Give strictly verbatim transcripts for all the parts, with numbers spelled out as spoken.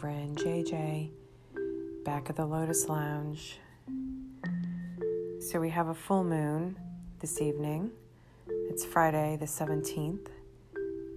friend J J back at the Lotus Lounge. So we have a full moon this evening. It's Friday the seventeenth,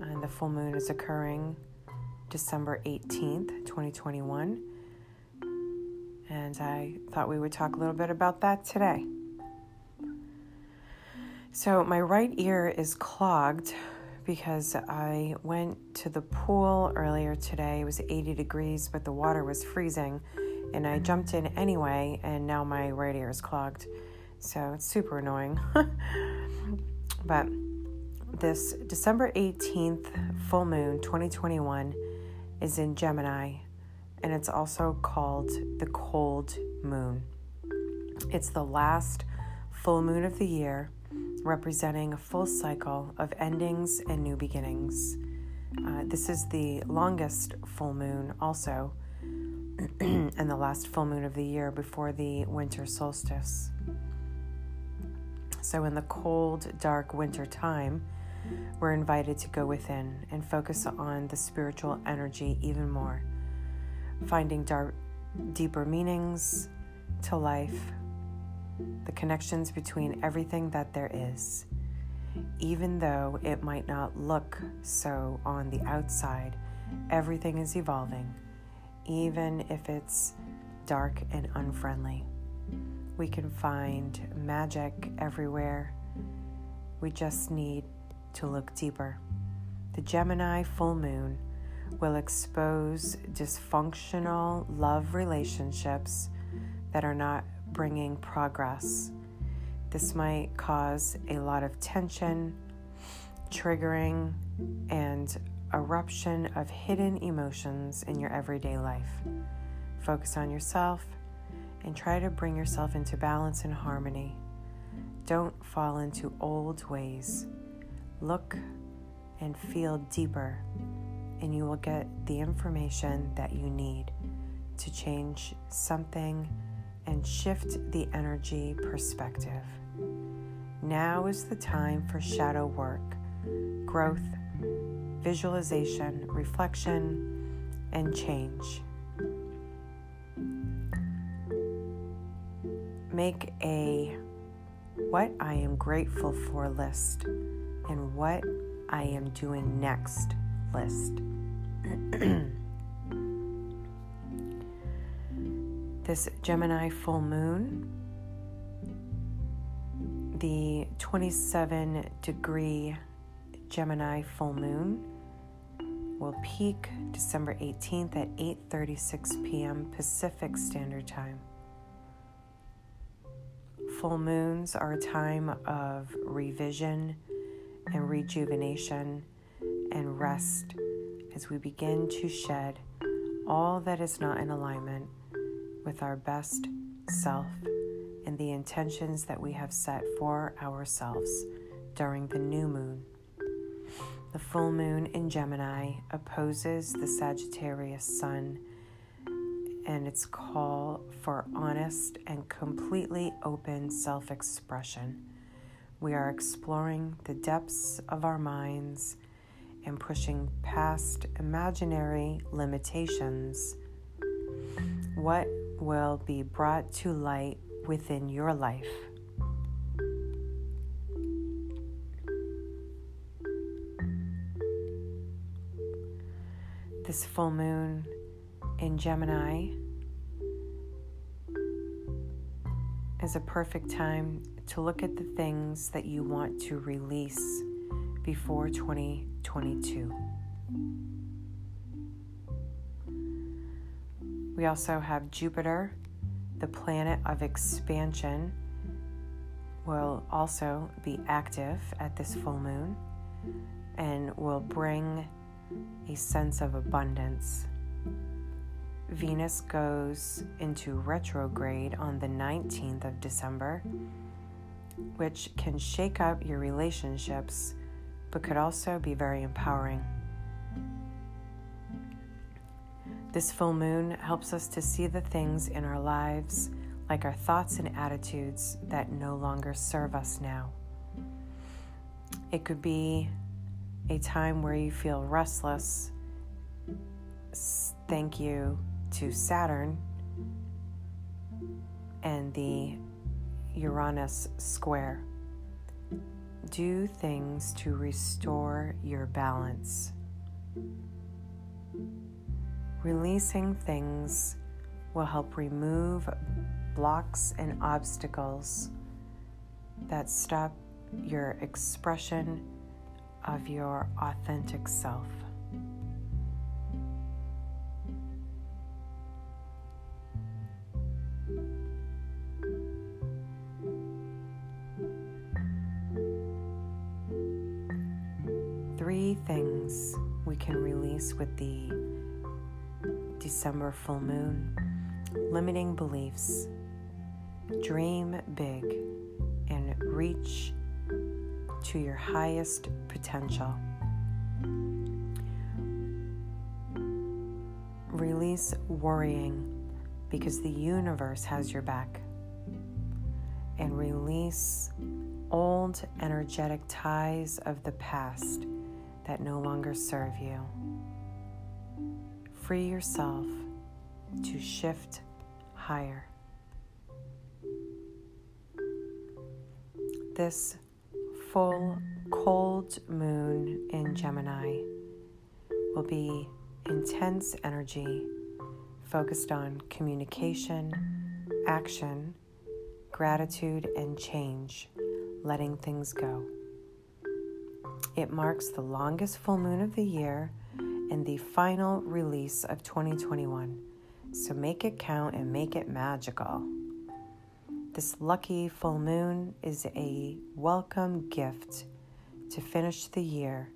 and the full moon is occurring December eighteenth, twenty twenty-one. And I thought we would talk a little bit about that today. So my right ear is clogged because I went to the pool earlier today. It was eighty degrees, but the water was freezing, and I jumped in anyway, and now my right ear is clogged. So it's super annoying. But this December eighteenth full moon twenty twenty-one is in Gemini, and it's also called the cold moon. It's the last full moon of the year, representing a full cycle of endings and new beginnings. Uh, this is the longest full moon also, and the last full moon of the year before the winter solstice. So in the cold, dark winter time, we're invited to go within and focus on the spiritual energy even more, finding dark, deeper meanings to life, the connections between everything that there is, even though it might not look so on the outside. Everything is evolving, even if it's dark and unfriendly. We can find magic everywhere. We just need to look deeper. The Gemini full moon will expose dysfunctional love relationships that are not bringing progress. This might cause a lot of tension, triggering and eruption of hidden emotions in your everyday life. Focus on yourself and try to bring yourself into balance and harmony. Don't fall into old ways. Look and feel deeper, and you will get the information that you need to change something and shift the energy perspective. Now is the time for shadow work, growth, visualization, reflection, and change. Make a what I am grateful for list and what I am doing next list. This Gemini full moon, the twenty-seven degree Gemini full moon, will peak December eighteenth at eight thirty-six p.m. Pacific Standard Time. Full moons are a time of revision and rejuvenation and rest as we begin to shed all that is not in alignment with our best self and the intentions that we have set for ourselves during the new moon. The full moon in Gemini opposes the Sagittarius sun, and its call for honest and completely open self-expression. We are exploring the depths of our minds and pushing past imaginary limitations. What will be brought to light within your life? This full moon in Gemini is a perfect time to look at the things that you want to release before twenty twenty-two. We also have Jupiter, the planet of expansion, will also be active at this full moon and will bring a sense of abundance. Venus goes into retrograde on the nineteenth of December, which can shake up your relationships, but could also be very empowering. This full moon helps us to see the things in our lives, like our thoughts and attitudes, that no longer serve us now. It could be a time where you feel restless, thank you to Saturn and the Uranus square. Do things to restore your balance. Releasing things will help remove blocks and obstacles that stop your expression of your authentic self. Three things we can release with the December full moon: limiting beliefs, dream big, and reach to your highest potential. Release worrying because the universe has your back. And release old energetic ties of the past that no longer serve you. Free yourself to shift higher. This full cold moon in Gemini will be intense energy focused on communication, action, gratitude, and change, letting things go. It marks the longest full moon of the year and the final release of twenty twenty-one, so make it count and make it magical. This lucky full moon is a welcome gift to finish the year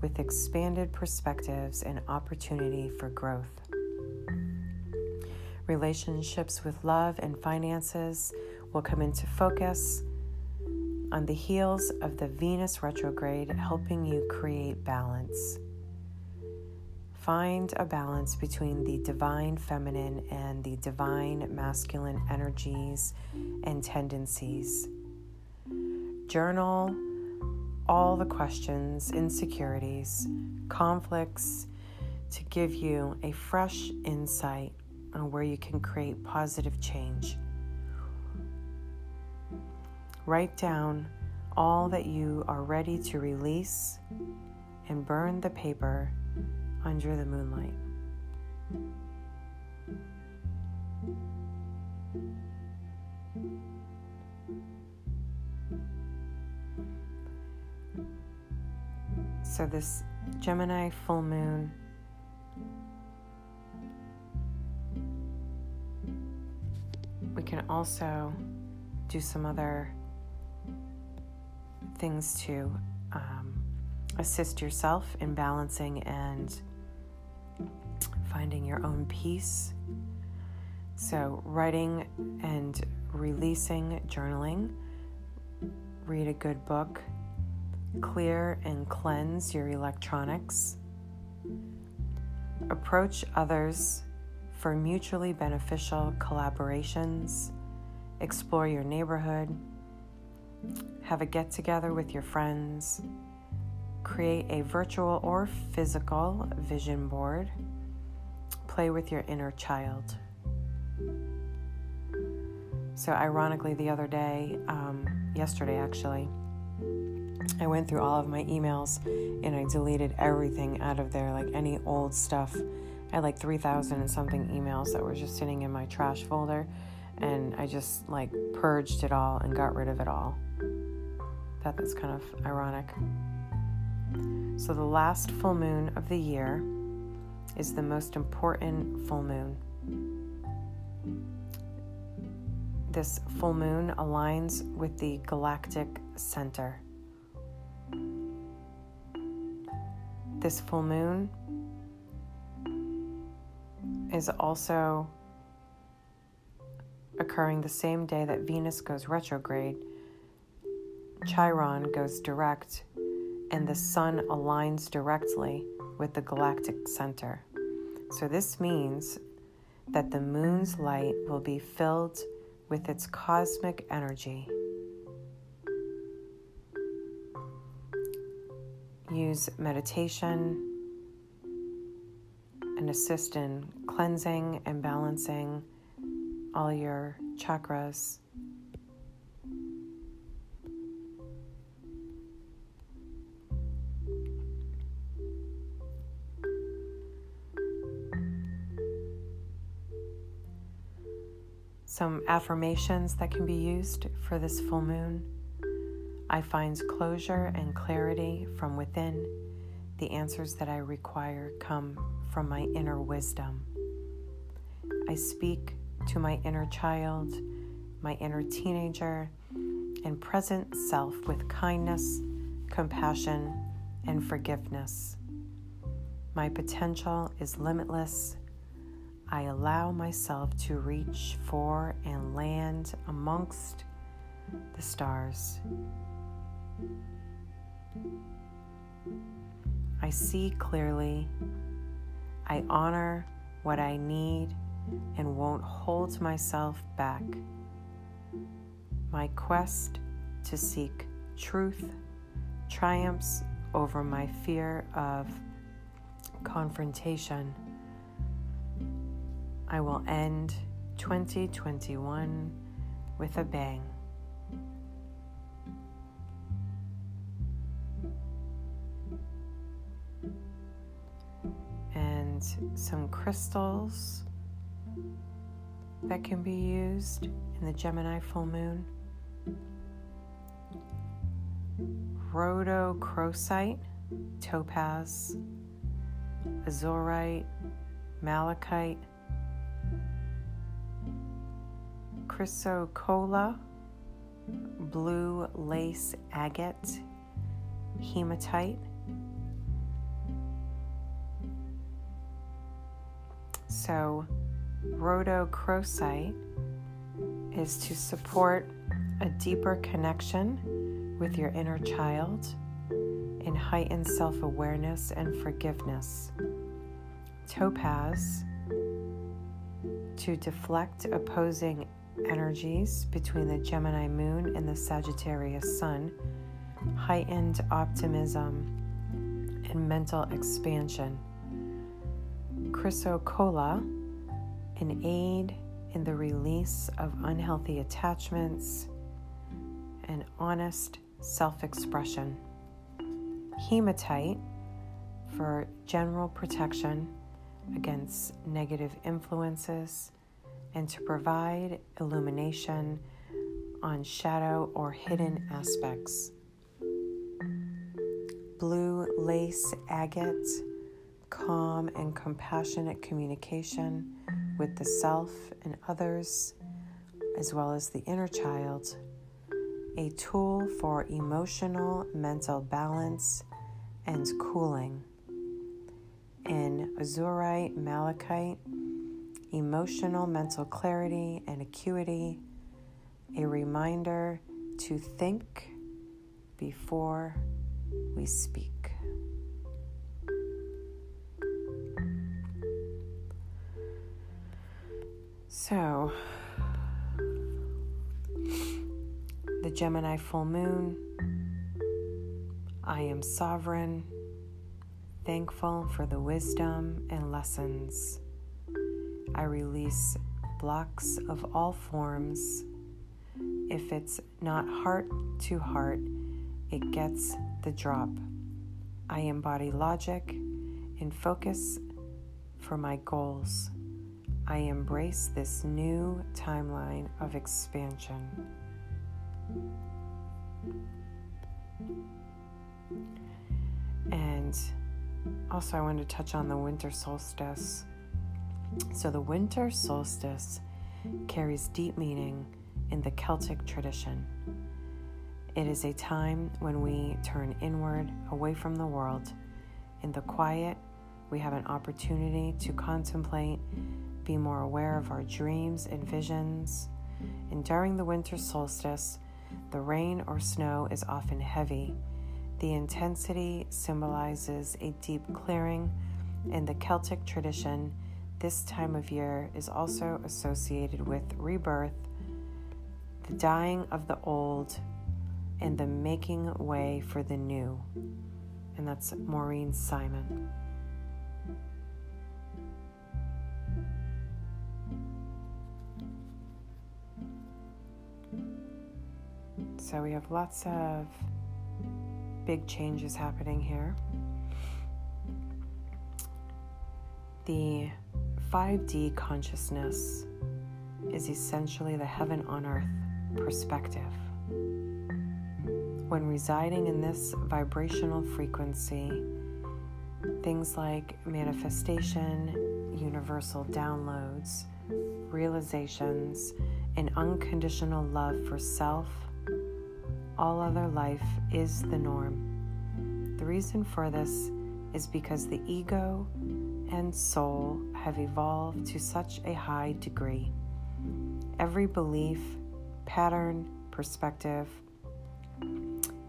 with expanded perspectives and opportunity for growth. Relationships with love and finances will come into focus on the heels of the Venus retrograde, helping you create balance. Find a balance between the divine feminine and the divine masculine energies and tendencies. Journal all the questions, insecurities, conflicts to give you a fresh insight on where you can create positive change. Write down all that you are ready to release and burn the paper under the moonlight. So this Gemini full moon we can also do some other things to um, assist yourself in balancing and finding your own peace. So writing and releasing, journaling, read a good book, clear and cleanse your electronics, approach others for mutually beneficial collaborations, explore your neighborhood, have a get-together with your friends, create a virtual or physical vision board, play with your inner child. So ironically, the other day, um, yesterday actually, I went through all of my emails and I deleted everything out of there, like any old stuff. I had like three thousand and something emails that were just sitting in my trash folder, and I just like purged it all and got rid of it all. That, that's kind of ironic. So the last full moon of the year is the most important full moon. This full moon aligns with the galactic center. This full moon is also occurring the same day that Venus goes retrograde, Chiron goes direct, and the sun aligns directly with the galactic center. So this means that the moon's light will be filled with its cosmic energy. Use meditation and and assist in cleansing and balancing all your chakras. Some affirmations that can be used for this full moon. I find closure and clarity from within. The answers that I require come from my inner wisdom. I speak to my inner child, my inner teenager, and present self with kindness, compassion, and forgiveness. My potential is limitless. I allow myself to reach for and land amongst the stars. I see clearly. I honor what I need and won't hold myself back. My quest to seek truth triumphs over my fear of confrontation. I will end twenty twenty-one with a bang. And some crystals that can be used in the Gemini full moon. Rhodochrosite, topaz, azurite, malachite, Chrysocolla, blue lace agate, hematite. So rhodochrosite is to support a deeper connection with your inner child and heighten self-awareness and forgiveness. Topaz, to deflect opposing energies between the Gemini moon and the Sagittarius sun, heightened optimism and mental expansion. Chrysocolla, an aid in the release of unhealthy attachments and honest self-expression. Hematite, for general protection against negative influences and to provide illumination on shadow or hidden aspects. Blue lace agate, calm and compassionate communication with the self and others, as well as the inner child, a tool for emotional, mental balance and cooling. And azurite, malachite, emotional, mental clarity and acuity, a reminder to think before we speak. So, the Gemini full moon, I am sovereign, thankful for the wisdom and lessons. I release blocks of all forms. If it's not heart to heart, it gets the drop. I embody logic and focus for my goals. I embrace this new timeline of expansion. And also I wanted to touch on the winter solstice. So the winter solstice carries deep meaning in the Celtic tradition. It is a time when we turn inward, away from the world. In the quiet, we have an opportunity to contemplate, be more aware of our dreams and visions. And during the winter solstice, the rain or snow is often heavy. The intensity symbolizes a deep clearing. In the Celtic tradition, this time of year is also associated with rebirth, the dying of the old, and the making way for the new. And that's Maureen Simon. So we have lots of big changes happening here. The five D consciousness is essentially the heaven on earth perspective. When residing in this vibrational frequency, things like manifestation, universal downloads, realizations, and unconditional love for self, all other life is the norm. The reason for this is because the ego and soul have evolved to such a high degree. Every belief, pattern, perspective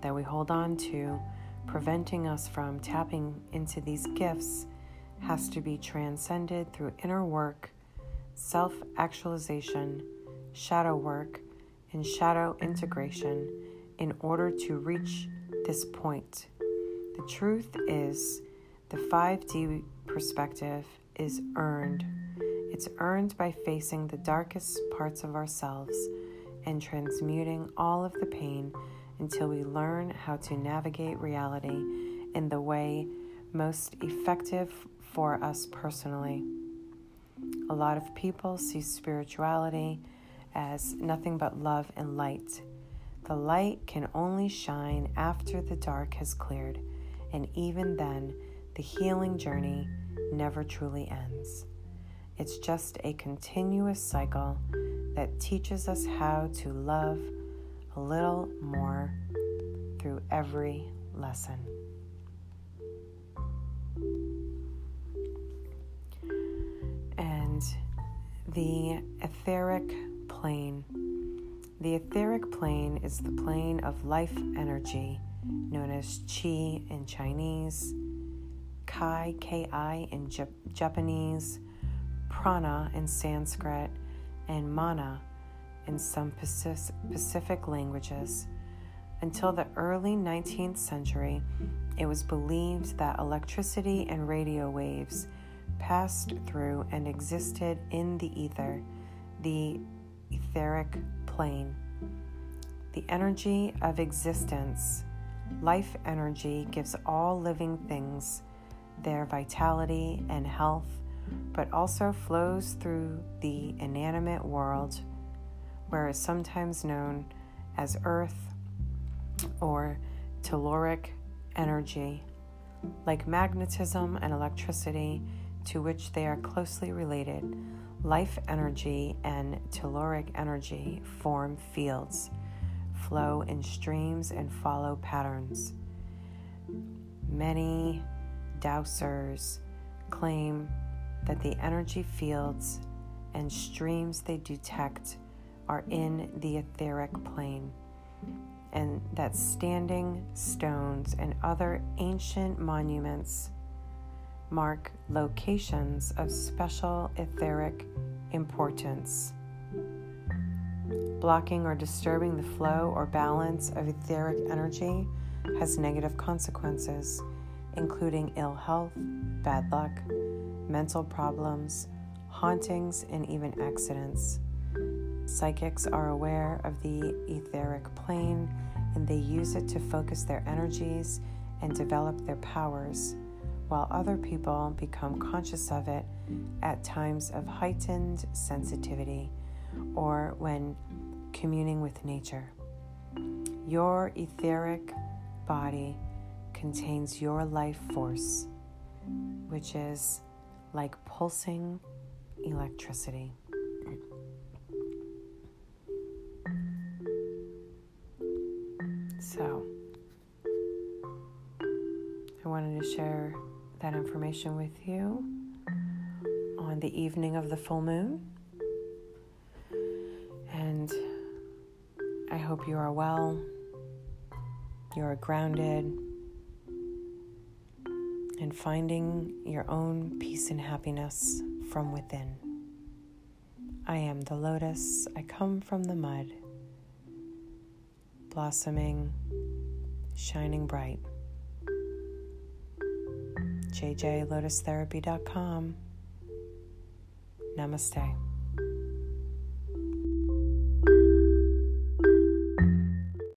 that we hold on to, preventing us from tapping into these gifts, has to be transcended through inner work, self-actualization, shadow work, and shadow integration in order to reach this point. The truth is, the five D perspective is earned. It's earned by facing the darkest parts of ourselves and transmuting all of the pain until we learn how to navigate reality in the way most effective for us personally. A lot of people see spirituality as nothing but love and light. The light can only shine after the dark has cleared, and even then, the healing journey never truly ends. It's just a continuous cycle that teaches us how to love a little more through every lesson. And the etheric plane. The etheric plane is the plane of life energy, known as chi in Chinese, kai, K I in Jap- Japanese, prana in Sanskrit, and mana in some Pacific languages. Until the early nineteenth century, it was believed that electricity and radio waves passed through and existed in the ether, the etheric plane. The energy of existence, life energy, gives all living things their vitality and health, but also flows through the inanimate world, where it's sometimes known as earth or telluric energy, like magnetism and electricity, to which they are closely related. Life energy and telluric energy form fields, flow in streams, and follow patterns. Many dowsers claim that the energy fields and streams they detect are in the etheric plane, and that standing stones and other ancient monuments mark locations of special etheric importance. Blocking or disturbing the flow or balance of etheric energy has negative consequences, including ill health, bad luck, mental problems, hauntings, and even accidents. Psychics are aware of the etheric plane, and they use it to focus their energies and develop their powers, while other people become conscious of it at times of heightened sensitivity or when communing with nature. Your etheric body contains your life force, which is like pulsing electricity. So, I wanted to share that information with you on the evening of the full moon. And I hope you are well, you are grounded, and finding your own peace and happiness from within. I am the lotus. I come from the mud, blossoming, shining bright. J J Lotus Therapy dot com. Namaste.